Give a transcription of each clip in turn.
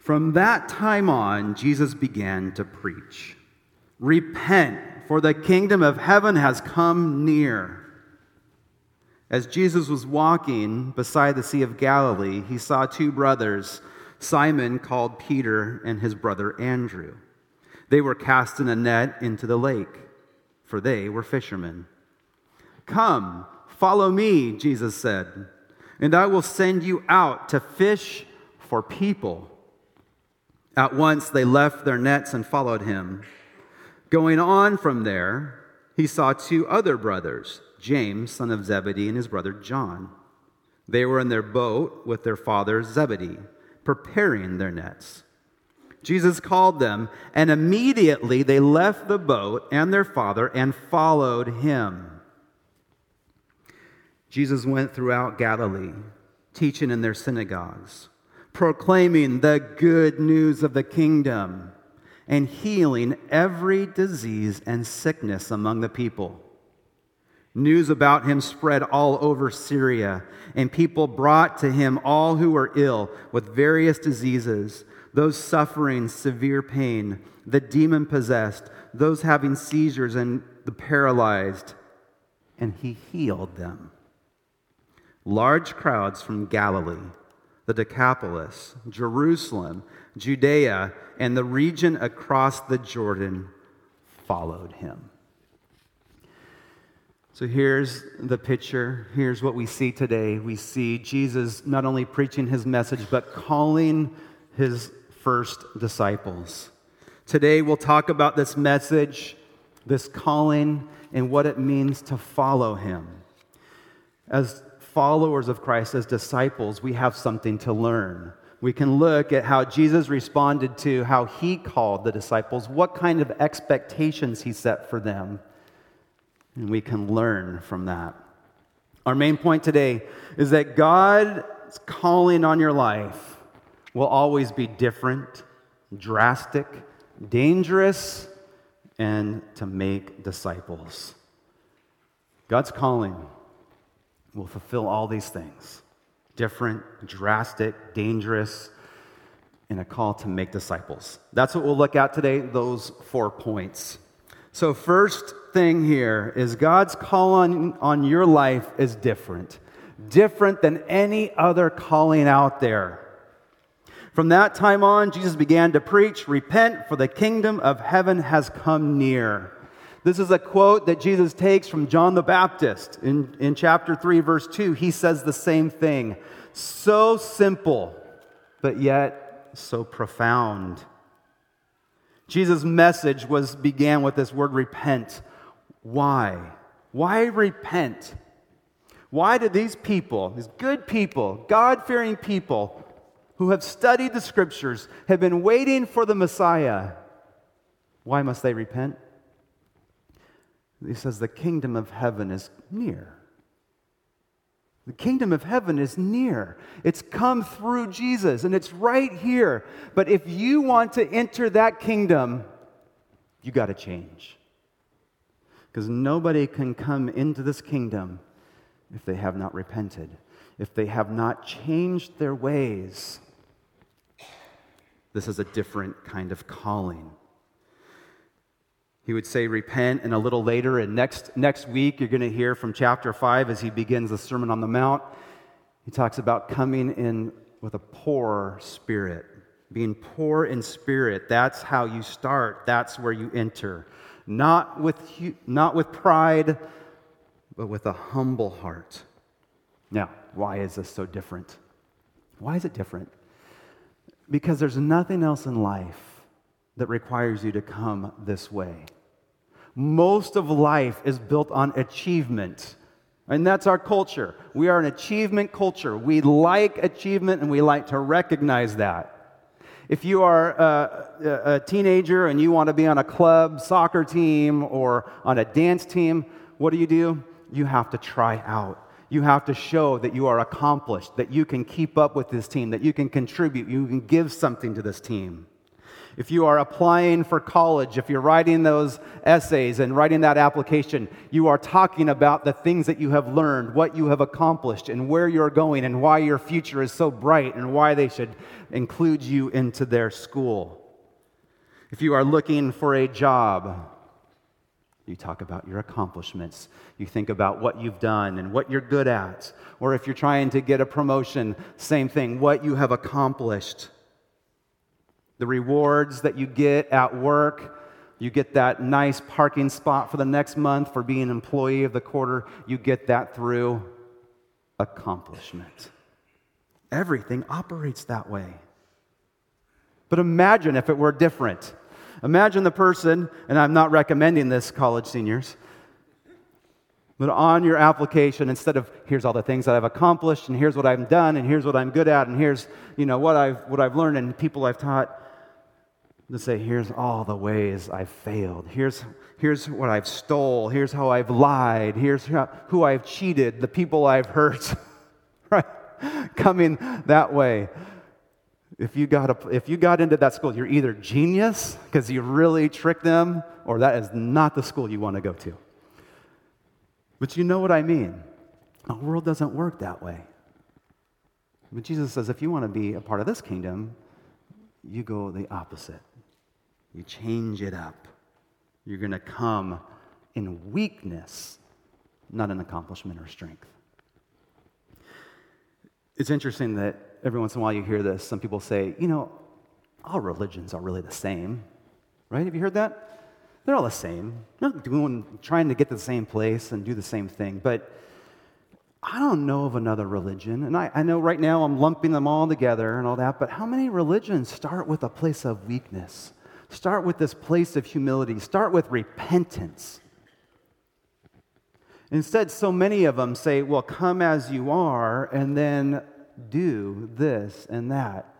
From that time on, Jesus began to preach, "Repent, for the kingdom of heaven has come near." As Jesus was walking beside the Sea of Galilee, he saw two brothers, Simon called Peter and his brother Andrew. They were casting a net into the lake, for they were fishermen. "Come, follow me," Jesus said, "and I will send you out to fish for people." At once they left their nets and followed him. Going on from there, he saw two other brothers, James, son of Zebedee, and his brother John. They were in their boat with their father Zebedee, preparing their nets. Jesus called them, and immediately they left the boat and their father and followed him. Jesus went throughout Galilee, teaching in their synagogues, proclaiming the good news of the kingdom, and healing every disease and sickness among the people. News about him spread all over Syria, and people brought to him all who were ill with various diseases, those suffering severe pain, the demon-possessed, those having seizures and the paralyzed, and he healed them. Large crowds from Galilee, the Decapolis, Jerusalem, Judea, and the region across the Jordan followed him. So here's the picture. Here's what we see today. We see Jesus not only preaching his message, but calling his first disciples. Today we'll talk about this message, this calling, and what it means to follow him. As followers of Christ, as disciples, we have something to learn. We can look at how Jesus responded to how he called the disciples, what kind of expectations he set for them. And we can learn from that. Our main point today is that God's calling on your life will always be different, drastic, dangerous, and to make disciples. God's calling will fulfill all these things: different, drastic, dangerous, and a call to make disciples. That's what we'll look at today, those 4 points. So first thing here is God's call on your life is different than any other calling out there. From that time on, Jesus began to preach, "Repent, for the kingdom of heaven has come near." This is a quote that Jesus takes from John the Baptist. In chapter 3, verse 2, he says the same thing. So simple, but yet so profound. Jesus' message began with this word repent. Why? Why repent? Why do these people, these good people, God-fearing people who have studied the Scriptures, have been waiting for the Messiah, why must they repent? He says the kingdom of heaven is near. The kingdom of heaven is near. It's come through Jesus, and it's right here. But if you want to enter that kingdom, you got to change. Because nobody can come into this kingdom if they have not repented, if they have not changed their ways. This is a different kind of calling. He would say, repent, and a little later, and next week, you're going to hear from chapter 5 as he begins the Sermon on the Mount. He talks about coming in with a poor spirit, being poor in spirit. That's how you start. That's where you enter. Not with pride, but with a humble heart. Now, why is this so different? Why is it different? Because there's nothing else in life that requires you to come this way. Most of life is built on achievement, and that's our culture. We are an achievement culture. We like achievement, and we like to recognize that. If you are a teenager and you want to be on a club soccer team or on a dance team, what do? You have to try out. You have to show that you are accomplished, that you can keep up with this team, that you can contribute, you can give something to this team. if you are applying for college, if you're writing those essays and writing that application, you are talking about the things that you have learned, what you have accomplished, and where you're going, and why your future is so bright, and why they should include you into their school. If you are looking for a job, you talk about your accomplishments. You think about what you've done and what you're good at. Or if you're trying to get a promotion, same thing, what you have accomplished. The rewards that you get at work, you get that nice parking spot for the next month for being employee of the quarter. You get that through accomplishment. Everything operates that way. But imagine if it were different. Imagine the person, and I'm not recommending this, college seniors, but on your application, instead of here's all the things that I've accomplished, and here's what I've done, and here's what I'm good at, and here's, you know, what I've learned and people I've taught, let's say here's all the ways I've failed. Here's what I've stole. Here's how I've lied. Here's who I've cheated. The people I've hurt. Right? Coming that way. If you got into that school, you're either genius because you really tricked them, or that is not the school you want to go to. But you know what I mean. The world doesn't work that way. But Jesus says, if you want to be a part of this kingdom, you go the opposite. You change it up. You're going to come in weakness, not in accomplishment or strength. It's interesting that every once in a while you hear this. Some people say, you know, all religions are really the same, right? Have you heard that? They're all the same. They're not trying to get to the same place and do the same thing. But I don't know of another religion, and I know right now I'm lumping them all together and all that, but how many religions start with a place of weakness? Start with this place of humility. Start with repentance. Instead, so many of them say, well, come as you are, and then do this and that,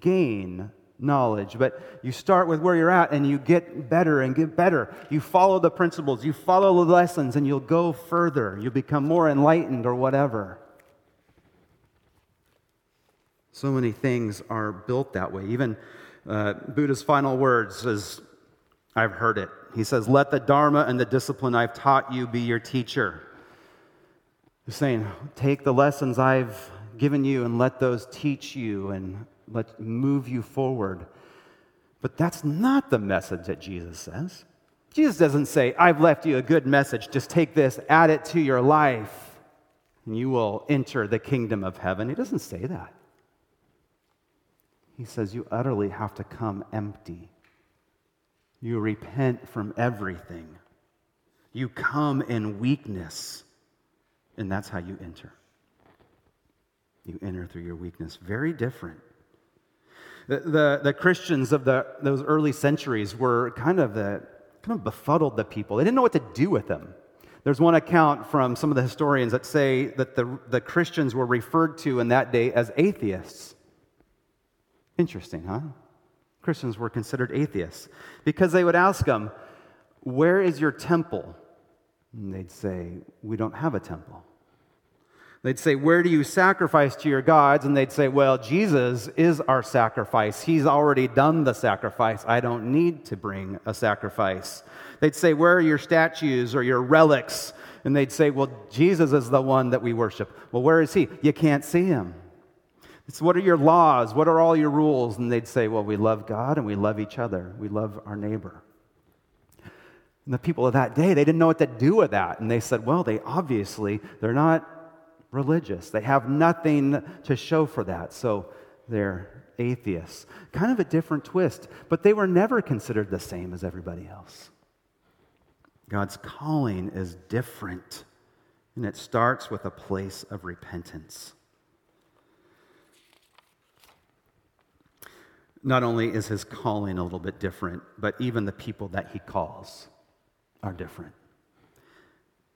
gain knowledge. But you start with where you're at and you get better and get better. You follow the principles, you follow the lessons, and you'll go further. You'll become more enlightened or whatever. So many things are built that way. Even Buddha's final words is, I've heard it. He says, let the Dharma and the discipline I've taught you be your teacher. He's saying, take the lessons I've given you and let those teach you and let move you forward. But that's not the message that Jesus says. Jesus doesn't say, I've left you a good message, just take this, add it to your life, and you will enter the kingdom of heaven. He doesn't say that. He says you utterly have to come empty. You repent from everything. You come in weakness, and that's how you enter. You enter through your weakness. Very different. The Christians of those early centuries were kind of befuddled the people. They didn't know what to do with them. There's one account from some of the historians that say that the Christians were referred to in that day as atheists. Interesting, huh? Christians were considered atheists because they would ask them, where is your temple? And they'd say, we don't have a temple. They'd say, where do you sacrifice to your gods? And they'd say, well, Jesus is our sacrifice. He's already done the sacrifice. I don't need to bring a sacrifice. They'd say, where are your statues or your relics? And they'd say, well, Jesus is the one that we worship. Well, where is he? You can't see him. It's what are your laws? What are all your rules? And they'd say, well, we love God and we love each other. We love our neighbor. And the people of that day, they didn't know what to do with that. And they said, well, they're not religious. They have nothing to show for that, so they're atheists. Kind of a different twist, but they were never considered the same as everybody else. God's calling is different, and it starts with a place of repentance. Not only is his calling a little bit different, but even the people that he calls are different.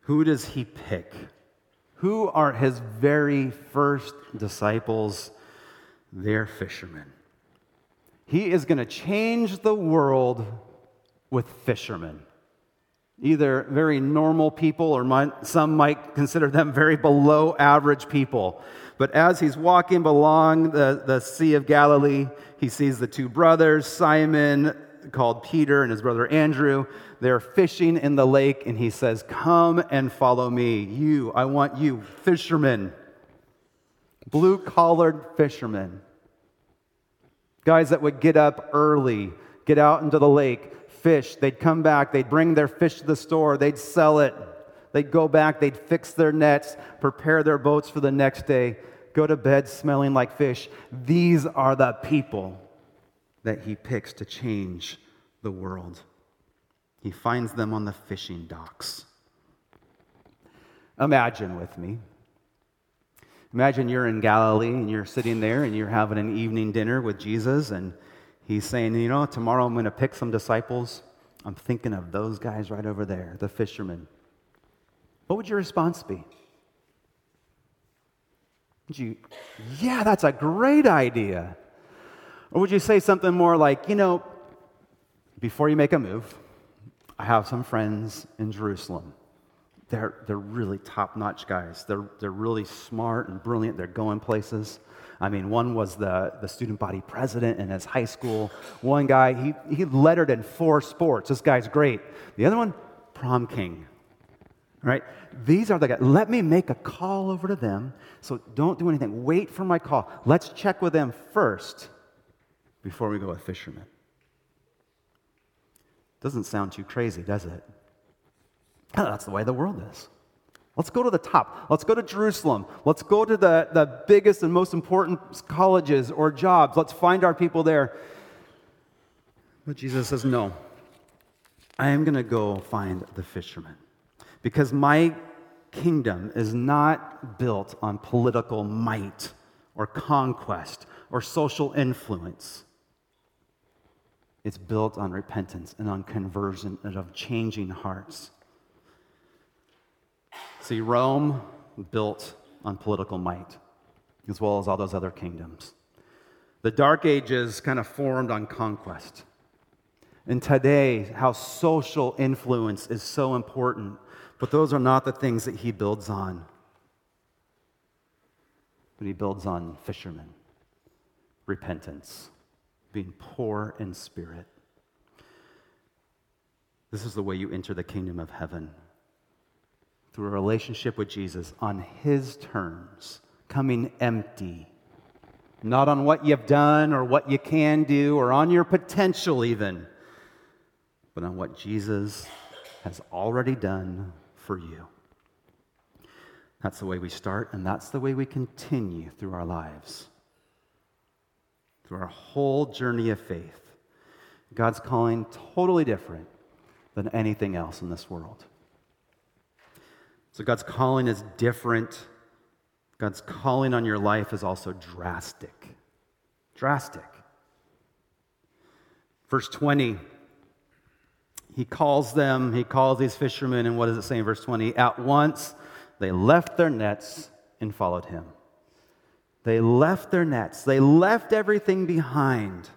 Who does he pick? Who are his very first disciples? They're fishermen. He is going to change the world with fishermen. either very normal people or some might consider them very below average people. But as he's walking along the Sea of Galilee, he sees the two brothers, Simon, called Peter, and his brother Andrew. They're fishing in the lake, and he says, "Come and follow me. I want you, fishermen, blue-collared fishermen, guys that would get up early, get out into the lake, fish. They'd come back. They'd bring their fish to the store. They'd sell it. They'd go back. They'd fix their nets, prepare their boats for the next day, go to bed smelling like fish." These are the people that he picks to change the world. He finds them on the fishing docks. Imagine with me. Imagine you're in Galilee and you're sitting there and you're having an evening dinner with Jesus, and he's saying, tomorrow I'm going to pick some disciples. I'm thinking of those guys right over there, the fishermen. What would your response be? Would you, yeah, that's a great idea? Or would you say something more like, before you make a move, I have some friends in Jerusalem. They're really top-notch guys. They're really smart and brilliant. They're going places. One was the student body president in his high school. One guy, he lettered in 4 sports. This guy's great. The other one, prom king. Right? These are the guys. Let me make a call over to them. So don't do anything. Wait for my call. Let's check with them first before we go with fishermen. Doesn't sound too crazy, does it? Oh, that's the way the world is. Let's go to the top. Let's go to Jerusalem. Let's go to the biggest and most important colleges or jobs. Let's find our people there. But Jesus says, no, I am going to go find the fishermen, because my kingdom is not built on political might or conquest or social influence. It's built on repentance and on conversion and of changing hearts. See, Rome built on political might, as well as all those other kingdoms. The Dark Ages kind of formed on conquest. And today, how social influence is so important, but those are not the things that he builds on. But he builds on fishermen, repentance, being poor in spirit. This is the way you enter the kingdom of heaven. Through a relationship with Jesus on his terms, coming empty, not on what you've done or what you can do or on your potential even, but on what Jesus has already done for you. That's the way we start, and that's the way we continue through our lives, through our whole journey of faith. God's calling totally different than anything else in this world. So God's calling is different. God's calling on your life is also drastic. Drastic. Verse 20, he calls these fishermen, and what does it say in verse 20? At once they left their nets and followed him. They left their nets. They left everything behind.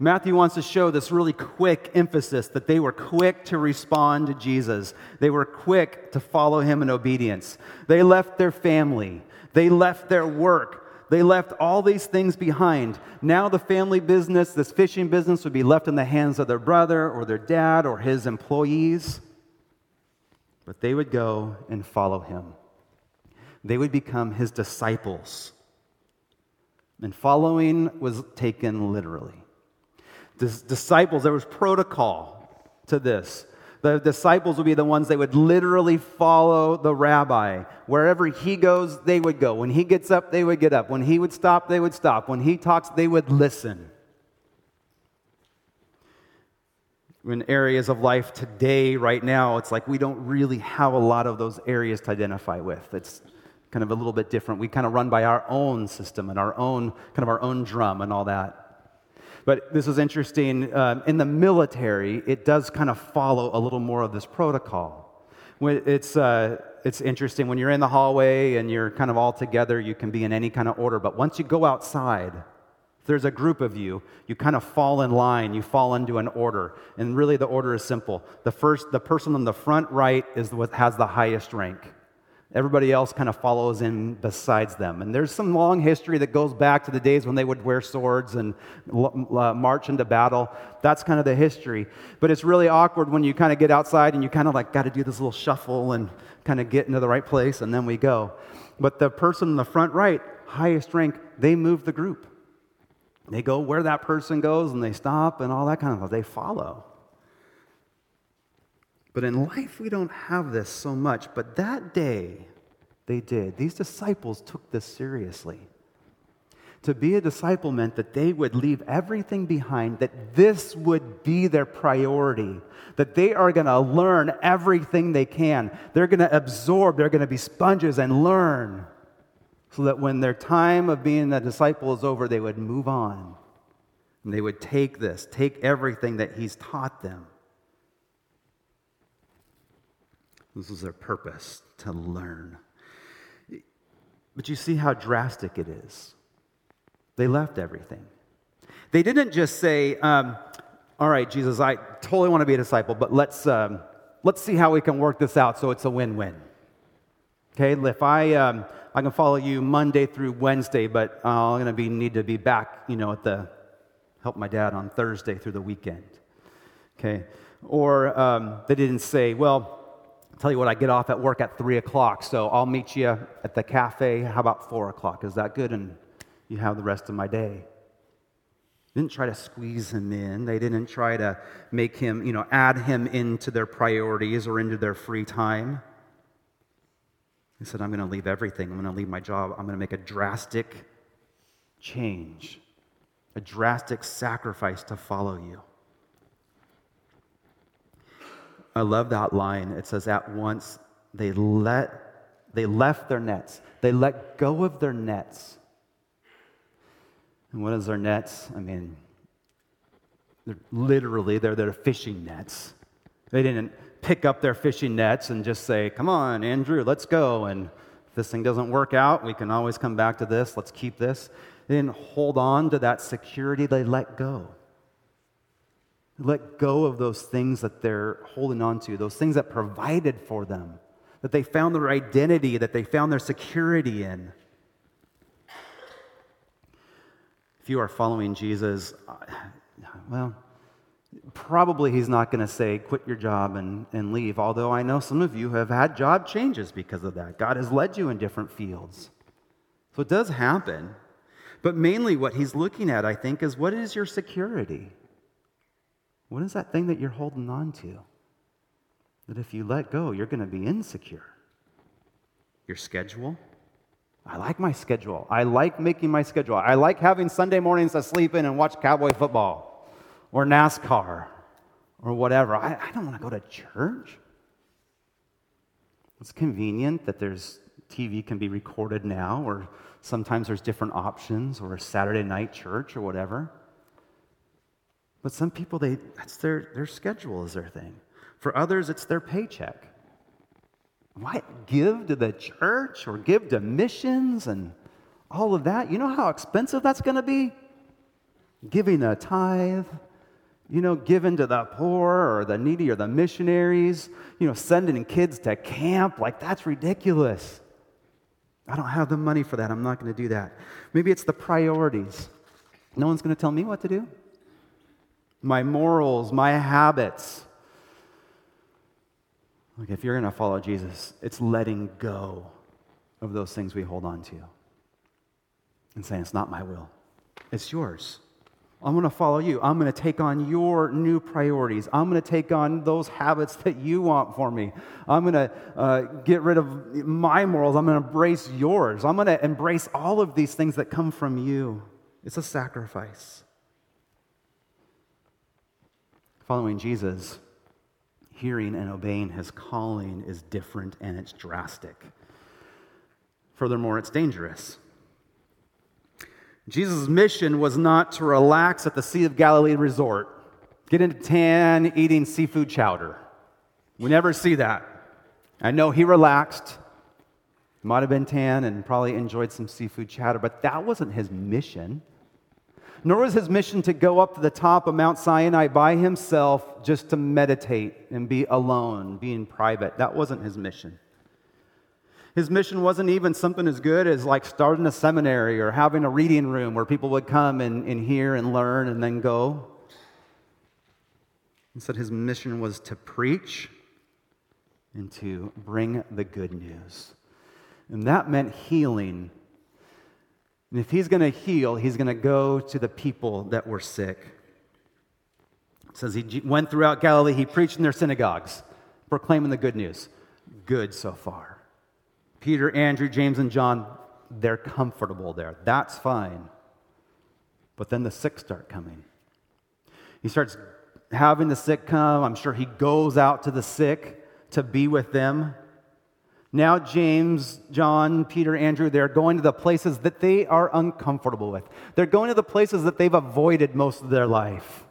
Matthew wants to show this really quick emphasis that they were quick to respond to Jesus. They were quick to follow him in obedience. They left their family. They left their work. They left all these things behind. Now the family business, this fishing business, would be left in the hands of their brother or their dad or his employees. But they would go and follow him. They would become his disciples. And following was taken literally. Disciples, there was protocol to this. The disciples would be the ones that would literally follow the rabbi. Wherever he goes, they would go. When he gets up, they would get up. When he would stop, they would stop. When he talks, they would listen. In areas of life today, right now, it's like we don't really have a lot of those areas to identify with. It's kind of a little bit different. We kind of run by our own system and our own drum and all that. But this is interesting. In the military, it does kind of follow a little more of this protocol. It's interesting. When you're in the hallway and you're kind of all together, you can be in any kind of order. But once you go outside, there's a group of you, you kind of fall in line, you fall into an order, and really the order is simple. The person on the front right is what has the highest rank. Everybody else kind of follows in besides them. And there's some long history that goes back to the days when they would wear swords and march into battle. That's kind of the history. But it's really awkward when you kind of get outside and you kind of like got to do this little shuffle and kind of get into the right place, and then we go. But the person in the front right, highest rank, they move the group. They go where that person goes and they stop and all that kind of stuff. They follow. But in life, we don't have this so much. But that day, they did. These disciples took this seriously. To be a disciple meant that they would leave everything behind, that this would be their priority, that they are going to learn everything they can. They're going to absorb. They're going to be sponges and learn so that when their time of being a disciple is over, they would move on. And they would take this, take everything that he's taught them. This was their purpose, to learn. But you see how drastic it is. They left everything. They didn't just say, all right, Jesus, I totally want to be a disciple, but let's see how we can work this out so it's a win-win. Okay, if I can follow you Monday through Wednesday, but I'm going to need to be back, help my dad on Thursday through the weekend. Okay, or they didn't say, well, tell you what, I get off at work at 3 o'clock, so I'll meet you at the cafe. How about 4 o'clock? Is that good? And you have the rest of my day. They didn't try to squeeze him in. They didn't try to make him, add him into their priorities or into their free time. They said, I'm going to leave everything. I'm going to leave my job. I'm going to make a drastic change, a drastic sacrifice to follow you. I love that line. It says, at once they left their nets. They let go of their nets. And what is their nets? I mean, they're their fishing nets. They didn't pick up their fishing nets and just say, come on, Andrew, let's go. And if this thing doesn't work out, we can always come back to this. Let's keep this. They didn't hold on to that security. They let go. Let go of those things that they're holding on to, those things that provided for them, that they found their identity, that they found their security in. If you are following Jesus, probably he's not going to say, quit your job and leave, although I know some of you have had job changes because of that. God has led you in different fields. So it does happen. But mainly what he's looking at, I think, is what is your security? What is that thing that you're holding on to? That if you let go, you're going to be insecure. Your schedule? I like my schedule. I like making my schedule. I like having Sunday mornings to sleep in and watch cowboy football or NASCAR or whatever. I don't want to go to church. It's convenient that there's TV can be recorded now, or sometimes there's different options, or Saturday night church or whatever. But some people, that's their schedule is their thing. For others, it's their paycheck. Why give to the church or give to missions and all of that? You know how expensive that's going to be? Giving a tithe, giving to the poor or the needy or the missionaries, sending kids to camp. Like, that's ridiculous. I don't have the money for that. I'm not going to do that. Maybe it's the priorities. No one's going to tell me what to do. My morals, my habits. Look, if you're going to follow Jesus, it's letting go of those things we hold on to and saying, it's not my will, it's yours. I'm going to follow you. I'm going to take on your new priorities. I'm going to take on those habits that you want for me. I'm going to get rid of my morals. I'm going to embrace yours. I'm going to embrace all of these things that come from you. It's a sacrifice. Following Jesus, hearing and obeying his calling is different and it's drastic. Furthermore, it's dangerous. Jesus' mission was not to relax at the Sea of Galilee resort, get into tan eating seafood chowder. We never see that. I know he relaxed, might have been tan and probably enjoyed some seafood chowder, but that wasn't his mission. nor was his mission to go up to the top of Mount Sinai by himself just to meditate and be alone, be in private. That wasn't his mission. His mission wasn't even something as good as like starting a seminary or having a reading room where people would come and hear and learn and then go. Instead, his mission was to preach and to bring the good news. And that meant healing. And if he's going to heal, he's going to go to the people that were sick. It says he went throughout Galilee, he preached in their synagogues, proclaiming the good news. Good so far. Peter, Andrew, James, and John, they're comfortable there. That's fine. But then the sick start coming. He starts having the sick come. I'm sure he goes out to the sick to be with them. Now James, John, Peter, Andrew, they're going to the places that they are uncomfortable with. They're going to the places that they've avoided most of their life.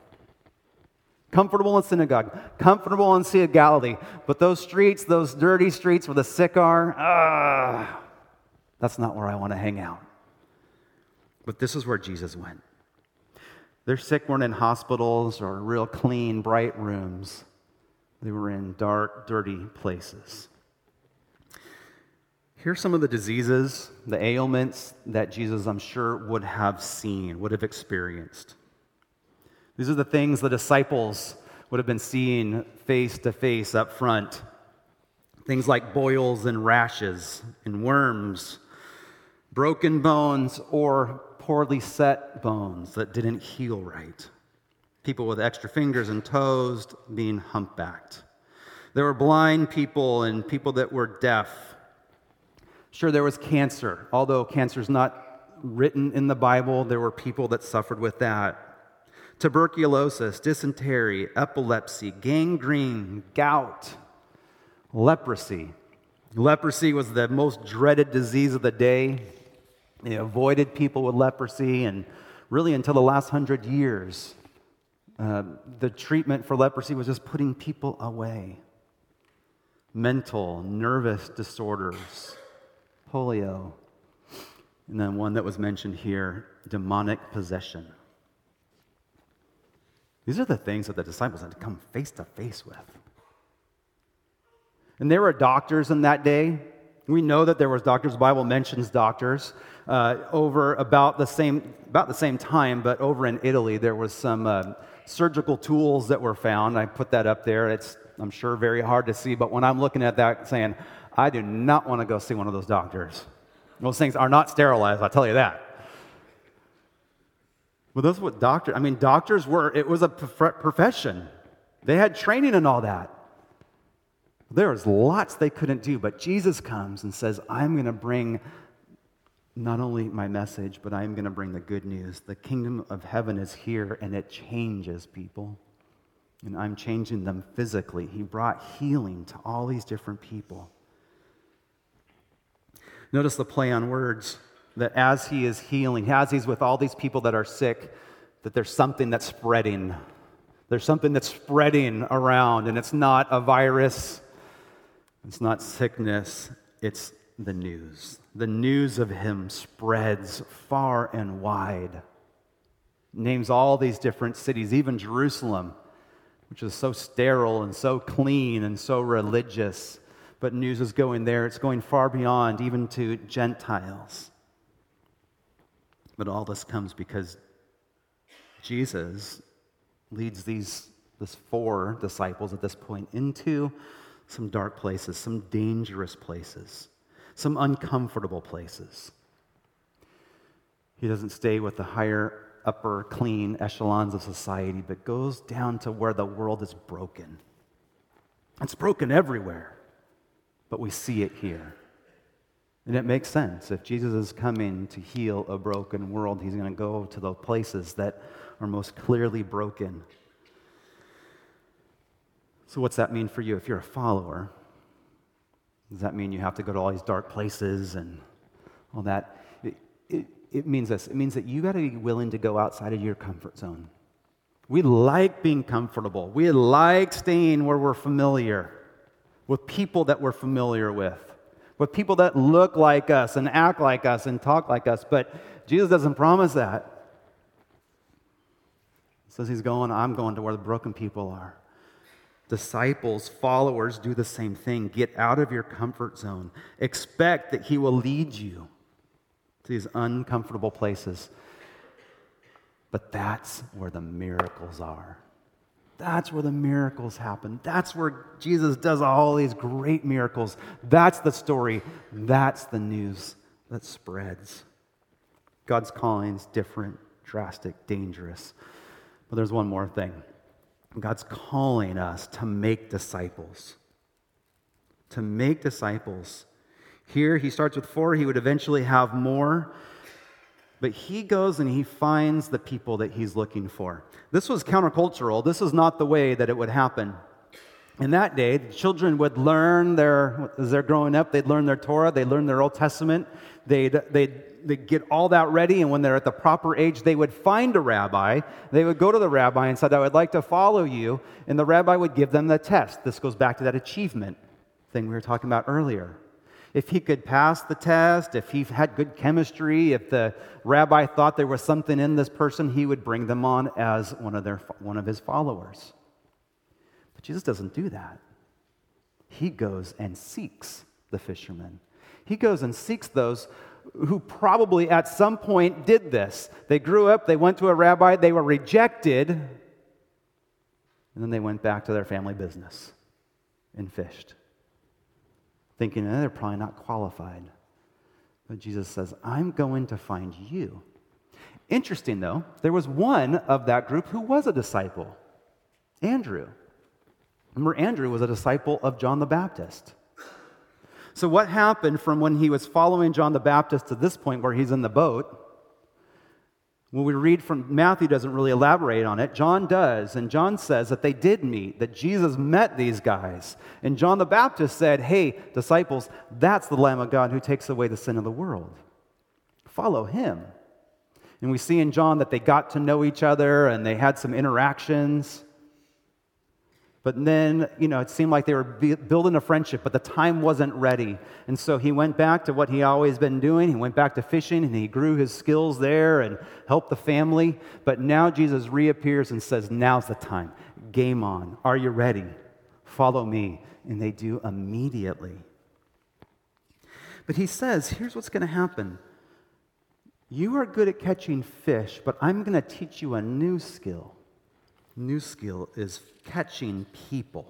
Comfortable in synagogue, comfortable in Sea of Galilee, but those streets, those dirty streets where the sick are, that's not where I want to hang out. But this is where Jesus went. Their sick weren't in hospitals or real clean, bright rooms. They were in dark, dirty places. Here's some of the diseases, the ailments that Jesus, I'm sure, would have seen, would have experienced. These are the things the disciples would have been seeing face to face up front. Things like boils and rashes and worms, broken bones or poorly set bones that didn't heal right. People with extra fingers and toes being humpbacked. There were blind people and people that were deaf. Sure, there was cancer. Although cancer's not written in the Bible, there were people that suffered with that. Tuberculosis, dysentery, epilepsy, gangrene, gout, leprosy. Leprosy was the most dreaded disease of the day. They avoided people with leprosy, and really until the last 100 years, the treatment for leprosy was just putting people away. Mental, nervous disorders, polio, and then one that was mentioned here, demonic possession. These are the things that the disciples had to come face to face with. And there were doctors in that day. We know that there was doctors. The Bible mentions doctors. Over about the same time, but over in Italy, there was some surgical tools that were found. I put that up there. It's, I'm sure, very hard to see. But when I'm looking at that, saying, I do not want to go see one of those doctors. Those things are not sterilized, I'll tell you that. Well, those were doctors. I mean, doctors were, it was a profession. They had training and all that. There was lots they couldn't do, but Jesus comes and says, I'm going to bring not only my message, but I'm going to bring the good news. The kingdom of heaven is here, and it changes people. And I'm changing them physically. He brought healing to all these different people. Notice the play on words. That as he is healing, as he's with all these people that are sick, that there's something that's spreading. There's something that's spreading around, and it's not a virus. It's not sickness. It's the news. The news of him spreads far and wide. Names all these different cities, even Jerusalem, which is so sterile and so clean and so religious. But news is going there. It's going far beyond, even to Gentiles. But all this comes because Jesus leads these four disciples at this point into some dark places, some dangerous places, some uncomfortable places. He doesn't stay with the higher, upper, clean echelons of society, but goes down to where the world is broken. It's broken everywhere, but we see it here. And it makes sense. If Jesus is coming to heal a broken world, he's going to go to the places that are most clearly broken. So what's that mean for you if you're a follower? Does that mean you have to go to all these dark places and all that? It means this. It means that you got to be willing to go outside of your comfort zone. We like being comfortable. We like staying where we're familiar, with people that we're familiar with people that look like us and act like us and talk like us, but Jesus doesn't promise that. So as he's going, I'm going to where the broken people are. Disciples, followers do the same thing. Get out of your comfort zone. Expect that he will lead you to these uncomfortable places. But that's where the miracles are. That's where the miracles happen. That's where Jesus does all these great miracles. That's the story. That's the news that spreads. God's calling is different, drastic, dangerous. But there's one more thing. God's calling us to make disciples. To make disciples. Here he starts with 4. He would eventually have more. But he goes and he finds the people that he's looking for. This was countercultural. This is not the way that it would happen. In that day, the children would learn as they're growing up, they'd learn their Torah, they'd learn their Old Testament. They'd get all that ready, and when they're at the proper age, they would find a rabbi. They would go to the rabbi and said, I would like to follow you, and the rabbi would give them the test. This goes back to that achievement thing we were talking about earlier. If he could pass the test, if he had good chemistry, if the rabbi thought there was something in this person, he would bring them on as one of his followers. But Jesus doesn't do that. He goes and seeks the fishermen. He goes and seeks those who probably at some point did this. They grew up, they went to a rabbi, they were rejected, and then they went back to their family business and fished, thinking they're probably not qualified. But Jesus says, I'm going to find you. Interesting, though, there was one of that group who was a disciple, Andrew. Remember, Andrew was a disciple of John the Baptist. So what happened from when he was following John the Baptist to this point where he's in the boat? When we read from Matthew, doesn't really elaborate on it. John does, and John says that they did meet, that Jesus met these guys. And John the Baptist said, hey, disciples, that's the Lamb of God who takes away the sin of the world. Follow him. And we see in John that they got to know each other and they had some interactions. But then, it seemed like they were building a friendship, but the time wasn't ready. And so he went back to what he always been doing. He went back to fishing, and he grew his skills there and helped the family. But now Jesus reappears and says, now's the time. Game on. Are you ready? Follow me. And they do immediately. But he says, here's what's going to happen. You are good at catching fish, but I'm going to teach you a new skill. New skill is catching people.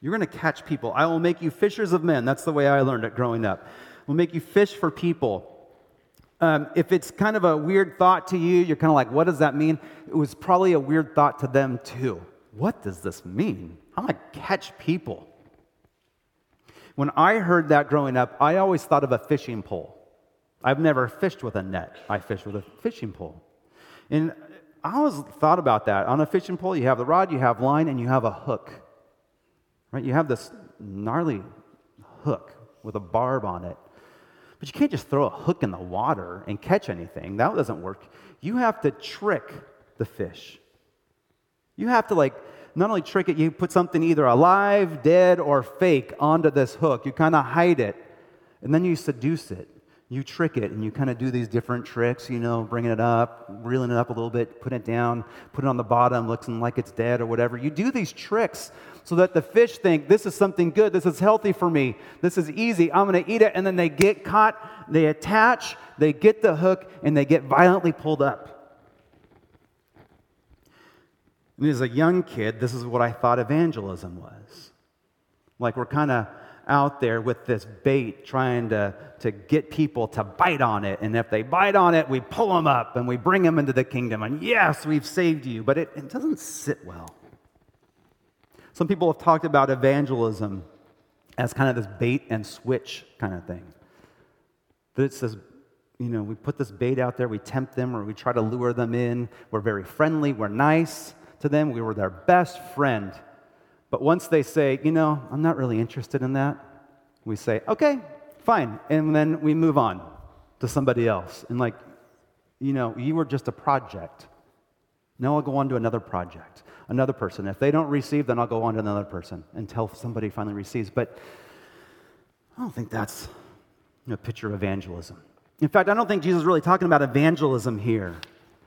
You're going to catch people. I will make you fishers of men. That's the way I learned it growing up. We'll make you fish for people. If it's kind of a weird thought to you, you're kind of like, what does that mean? It was probably a weird thought to them too. What does this mean? I'm going to catch people. When I heard that growing up, I always thought of a fishing pole. I've never fished with a net. I fished with a fishing pole. And I always thought about that. On a fishing pole, you have the rod, you have line, and you have a hook. Right? You have this gnarly hook with a barb on it. But you can't just throw a hook in the water and catch anything. That doesn't work. You have to trick the fish. You have to, not only trick it, you put something either alive, dead, or fake onto this hook. You kind of hide it, and then you seduce it. You trick it, and you kind of do these different tricks, bringing it up, reeling it up a little bit, putting it down, putting it on the bottom, looking like it's dead or whatever. You do these tricks so that the fish think, this is something good, this is healthy for me, this is easy, I'm going to eat it, and then they get caught, they attach, they get the hook, and they get violently pulled up. And as a young kid, this is what I thought evangelism was. We're kind of out there with this bait trying to get people to bite on it. And if they bite on it, we pull them up and we bring them into the kingdom. And yes, we've saved you. But it doesn't sit well. Some people have talked about evangelism as kind of this bait and switch kind of thing. That it's this, we put this bait out there, we tempt them or we try to lure them in. We're very friendly, we're nice to them, we were their best friend. But once they say, I'm not really interested in that, we say, okay, fine. And then we move on to somebody else. And you were just a project. Now I'll go on to another project, another person. If they don't receive, then I'll go on to another person until somebody finally receives. But I don't think that's a picture of evangelism. In fact, I don't think Jesus is really talking about evangelism here.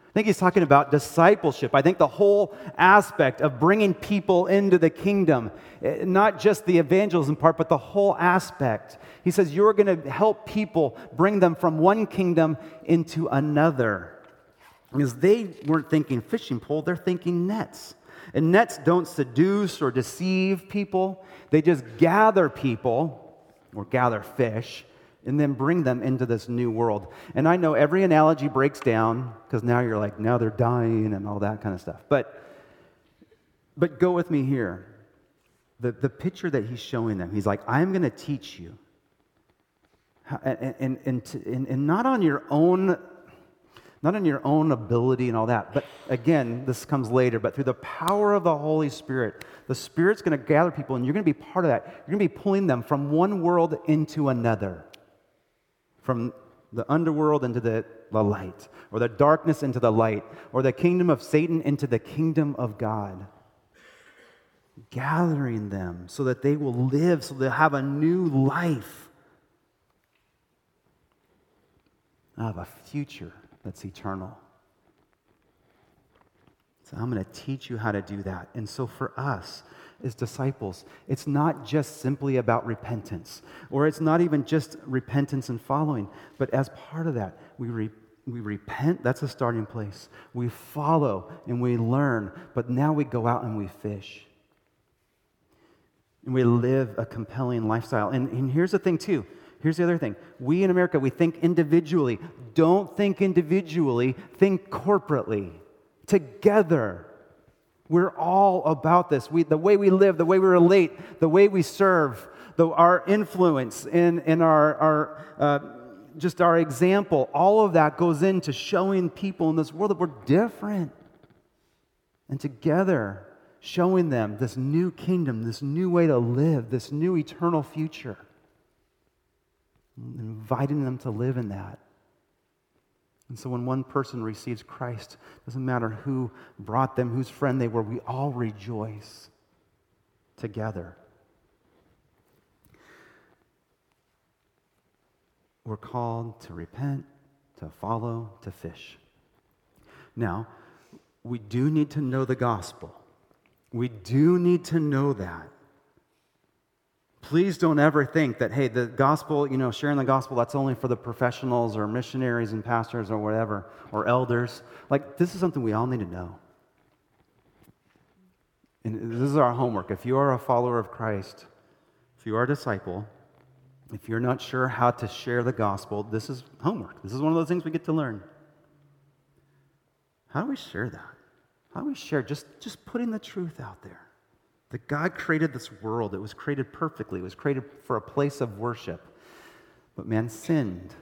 I think he's talking about discipleship. I think the whole aspect of bringing people into the kingdom, not just the evangelism part, but the whole aspect. He says you're going to help people bring them from one kingdom into another. Because they weren't thinking fishing pole, they're thinking nets. And nets don't seduce or deceive people. They just gather people, or gather fish, and then bring them into this new world. And I know every analogy breaks down, because now you're like, now they're dying and all that kind of stuff. But go with me here. The picture that he's showing them, he's like, I'm going to teach you. And not on your own... Not in your own ability and all that. But again, this comes later, but through the power of the Holy Spirit, the Spirit's going to gather people, and you're going to be part of that. You're going to be pulling them from one world into another, from the underworld into the light, or the darkness into the light, or the kingdom of Satan into the kingdom of God. Gathering them so that they will live, so they'll have a new life. I have a future. That's eternal. So I'm going to teach you how to do that. And so for us as disciples, it's not just simply about repentance, or it's not even just repentance and following, but as part of that, we repent. That's a starting place. We follow and we learn, but now we go out and we fish. And we live a compelling lifestyle. And here's the thing too. Here's the other thing. We in America, we think individually. Don't think individually, think corporately. Together. We're all about this. The way we live, the way we relate, the way we serve, our influence and our example, all of that goes into showing people in this world that we're different. And together, showing them this new kingdom, this new way to live, this new eternal future. Inviting them to live in that. And so when one person receives Christ, it doesn't matter who brought them, whose friend they were, we all rejoice together. We're called to repent, to follow, to fish. Now, we do need to know the gospel. We do need to know that. Please don't ever think that, hey, the gospel, sharing the gospel, that's only for the professionals or missionaries and pastors or whatever, or elders. Like, this is something we all need to know. And this is our homework. If you are a follower of Christ, if you are a disciple, if you're not sure how to share the gospel, this is homework. This is one of those things we get to learn. How do we share that? How do we share just putting the truth out there? That God created this world. It was created perfectly. It was created for a place of worship. But man sinned.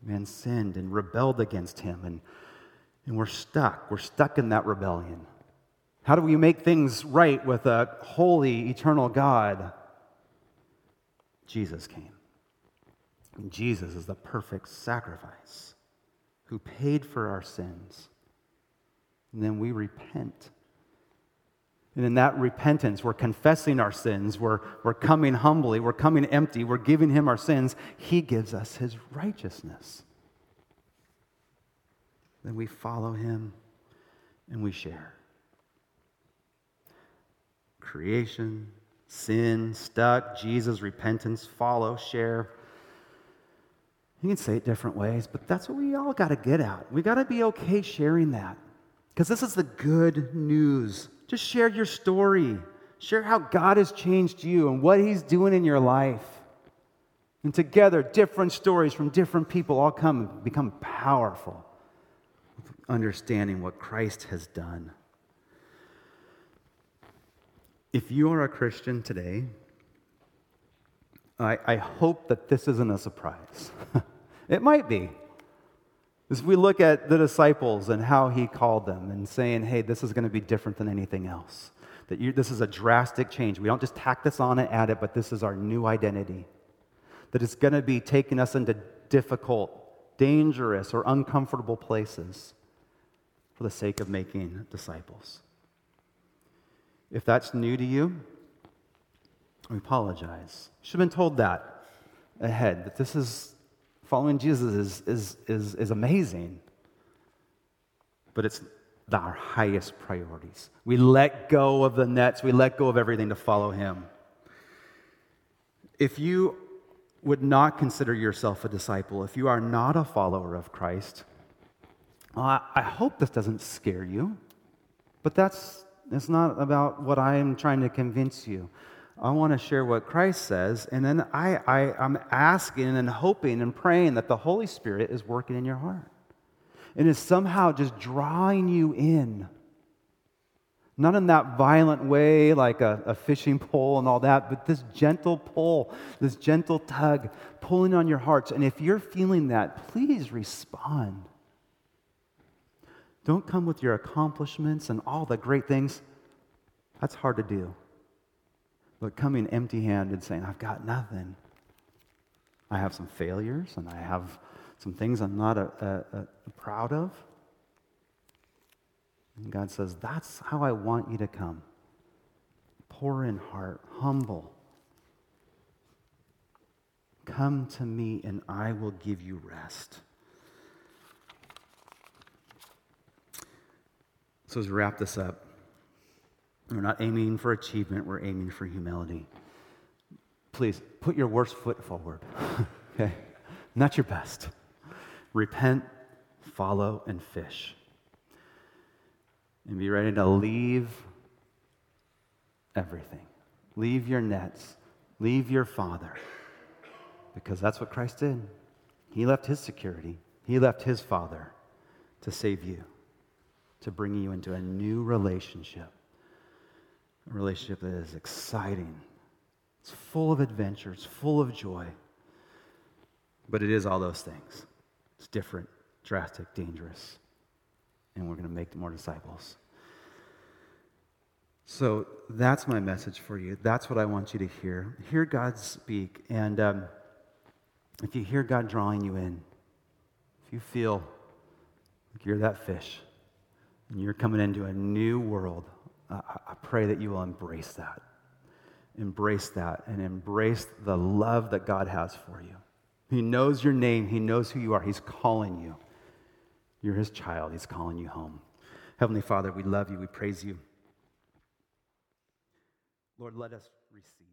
Man sinned and rebelled against him. And we're stuck. We're stuck in that rebellion. How do we make things right with a holy, eternal God? Jesus came. And Jesus is the perfect sacrifice who paid for our sins. And then we repent. And in that repentance, we're confessing our sins, we're coming humbly, we're coming empty, we're giving him our sins. He gives us his righteousness. Then we follow him and we share. Creation, sin, stuck, Jesus, repentance, follow, share. You can say it different ways, but that's what we all got to get at. We got to be okay sharing that. Because this is the good news. Just share your story. Share how God has changed you and what he's doing in your life. And together, different stories from different people all come and become powerful with understanding what Christ has done. If you are a Christian today, I hope that this isn't a surprise. It might be. As we look at the disciples and how he called them and saying, hey, this is going to be different than anything else. This is a drastic change. We don't just tack this on and add it, but this is our new identity. That it's going to be taking us into difficult, dangerous, or uncomfortable places for the sake of making disciples. If that's new to you, we apologize. You should have been told that ahead, that this is... Following Jesus is amazing. but it's our highest priorities. We let go of the nets. We let go of everything to follow him. If you would not consider yourself a disciple, if you are not a follower of Christ, I hope this doesn't scare you, but it's not about what I am trying to convince you. I want to share what Christ says, and then I'm asking and hoping and praying that the Holy Spirit is working in your heart and is somehow just drawing you in. Not in that violent way like a fishing pole and all that, but this gentle pull, this gentle tug, pulling on your hearts. And if you're feeling that, please respond. Don't come with your accomplishments and all the great things. That's hard to do. But coming empty-handed, saying, I've got nothing. I have some failures, and I have some things I'm not proud of. And God says, that's how I want you to come. Poor in heart, humble. Come to me, and I will give you rest. So let's wrap this up. We're not aiming for achievement, we're aiming for humility. Please, put your worst foot forward, okay? Not your best. Repent, follow, and fish. And be ready to leave everything. Leave your nets. Leave your father. Because that's what Christ did. He left his security. He left his father to save you, to bring you into a new relationship. A relationship that is exciting. It's full of adventure. It's full of joy. But it is all those things. It's different, drastic, dangerous. And we're going to make more disciples. So that's my message for you. That's what I want you to hear. Hear God speak. And if you hear God drawing you in, if you feel like you're that fish and you're coming into a new world, I pray that you will embrace that. Embrace that and embrace the love that God has for you. He knows your name. He knows who you are. He's calling you. You're his child. He's calling you home. Heavenly Father, we love you. We praise you. Lord, let us receive.